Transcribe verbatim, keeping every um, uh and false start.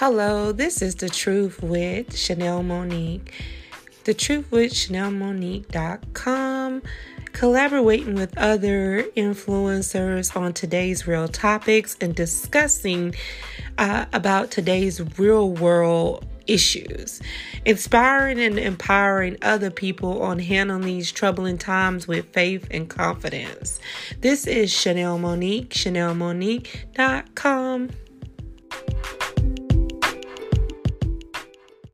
Hello, this is The Truth with Chanel Monique. The Truth with Chanel Monique dot com, collaborating with other influencers on today's real topics and discussing uh, about today's real world issues, inspiring and empowering other people on handling these troubling times with faith and confidence. This is Chanel Monique, Chanel Monique dot com.